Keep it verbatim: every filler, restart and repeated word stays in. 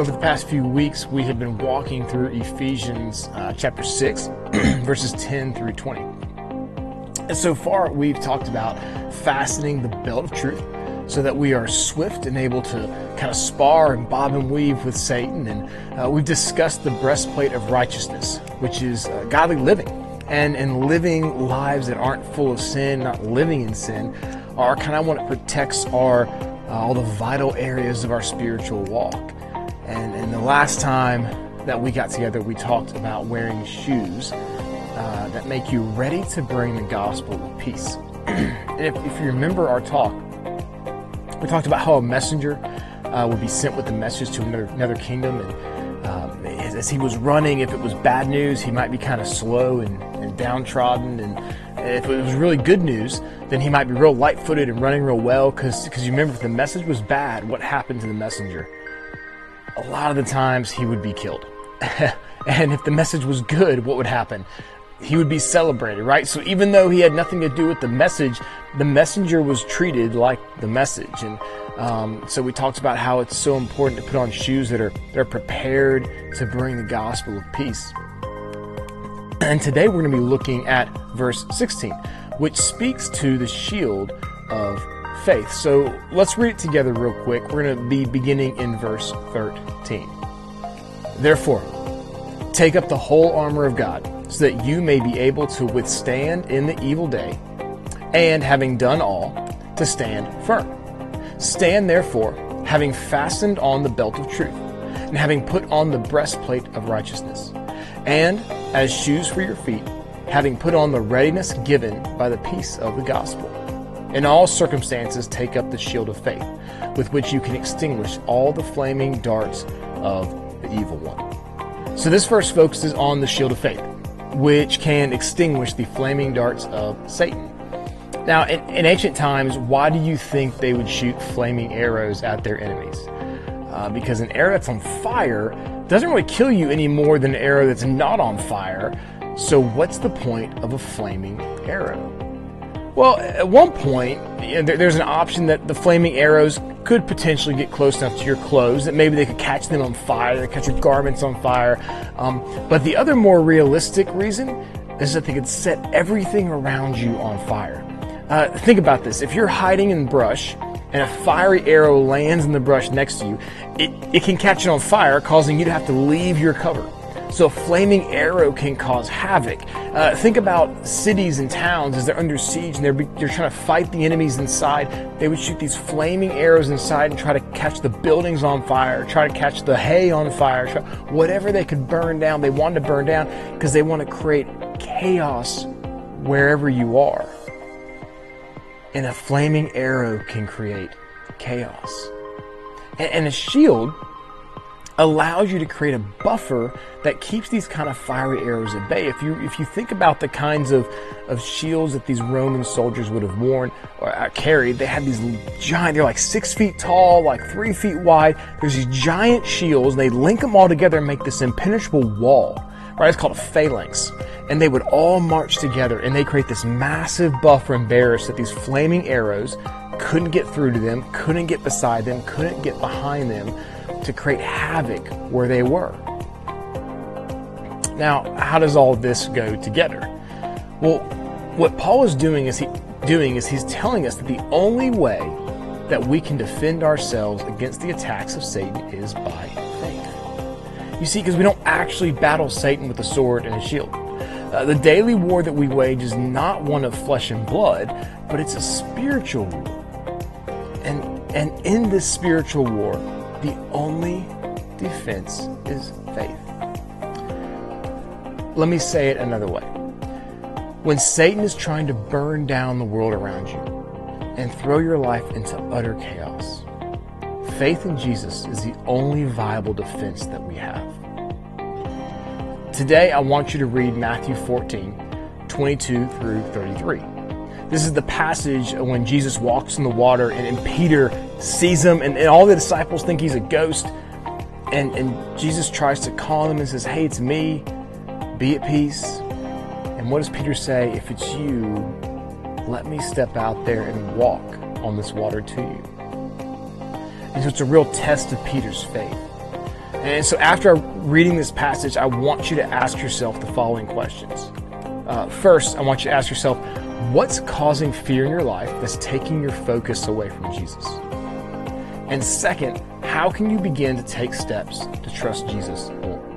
Over the past few weeks, we have been walking through Ephesians uh, chapter six, verses ten through twenty. And so far, we've talked about fastening the belt of truth so that we are swift and able to kind of spar and bob and weave with Satan. And uh, we've discussed the breastplate of righteousness, which is uh, godly living. And in living lives that aren't full of sin, not living in sin, are kind of what it protects our uh, all the vital areas of our spiritual walk. And, and the last time that we got together, we talked about wearing shoes uh, that make you ready to bring the gospel of peace. And if, if you remember our talk, we talked about how a messenger uh, would be sent with the message to another, another kingdom. And um, as, as he was running, if it was bad news, he might be kind of slow and, and downtrodden. And if it was really good news, then he might be real light-footed and running real well. Because you remember, if the message was bad, what happened to the messenger? A lot of the times he would be killed. And if the message was good, what would happen? He would be celebrated, right? So even though he had nothing to do with the message, the messenger was treated like the message. And um, so we talked about how it's so important to put on shoes that are, that are prepared to bring the gospel of peace. And today we're going to be looking at verse sixteen, which speaks to the shield of faith. So let's read it together real quick. We're going to be beginning in verse thirteen. Therefore, take up the whole armor of God, so that you may be able to withstand in the evil day, and having done all, to stand firm. Stand therefore, having fastened on the belt of truth, and having put on the breastplate of righteousness, and as shoes for your feet, having put on the readiness given by the peace of the gospel. In all circumstances, take up the shield of faith, with which you can extinguish all the flaming darts of the evil one. So this verse focuses on the shield of faith, which can extinguish the flaming darts of Satan. Now, in, in ancient times, why do you think they would shoot flaming arrows at their enemies? Uh, because an arrow that's on fire doesn't really kill you any more than an arrow that's not on fire. So what's the point of a flaming arrow? Well, at one point, you know, there's an option that the flaming arrows could potentially get close enough to your clothes that maybe they could catch them on fire, they could catch your garments on fire. Um, but the other more realistic reason is that they could set everything around you on fire. Uh, think about this. If you're hiding in brush and a fiery arrow lands in the brush next to you, it, it can catch it on fire, causing you to have to leave your cover. So a flaming arrow can cause havoc. Uh, think about cities and towns as they're under siege and they're, they're trying to fight the enemies inside. They would shoot these flaming arrows inside and try to catch the buildings on fire, try to catch the hay on fire, try, whatever they could burn down, they wanted to burn down because they want to create chaos wherever you are. And a flaming arrow can create chaos. And, and a shield allows you to create a buffer that keeps these kind of fiery arrows at bay. If you if you think about the kinds of, of shields that these Roman soldiers would have worn or carried, they had these giant, they're like six feet tall, like three feet wide. There's these giant shields, and they link them all together and make this impenetrable wall, right? It's called a phalanx. And they would all march together, and they create this massive buffer and barrier so that these flaming arrows couldn't get through to them, couldn't get beside them, couldn't get behind them, to create havoc where they were. Now, how does all this go together? Well, what Paul is doing is he doing is he's telling us that the only way that we can defend ourselves against the attacks of Satan is by faith. You see, because we don't actually battle Satan with a sword and a shield. Uh, the daily war that we wage is not one of flesh and blood, but it's a spiritual war. And and in this spiritual war, the only defense is faith. Let me say it another way. When Satan is trying to burn down the world around you and throw your life into utter chaos, faith in Jesus is the only viable defense that we have. Today, I want you to read Matthew fourteen, twenty-two through thirty-three. This is the passage when Jesus walks in the water and, and Peter sees him, and, and all the disciples think he's a ghost. And, and Jesus tries to call him and says, "Hey, it's me. Be at peace." And what does Peter say? "If it's you, let me step out there and walk on this water to you." And so it's a real test of Peter's faith. And so after reading this passage, I want you to ask yourself the following questions. Uh, first, I want you to ask yourself, what's causing fear in your life that's taking your focus away from Jesus? And second, how can you begin to take steps to trust Jesus more?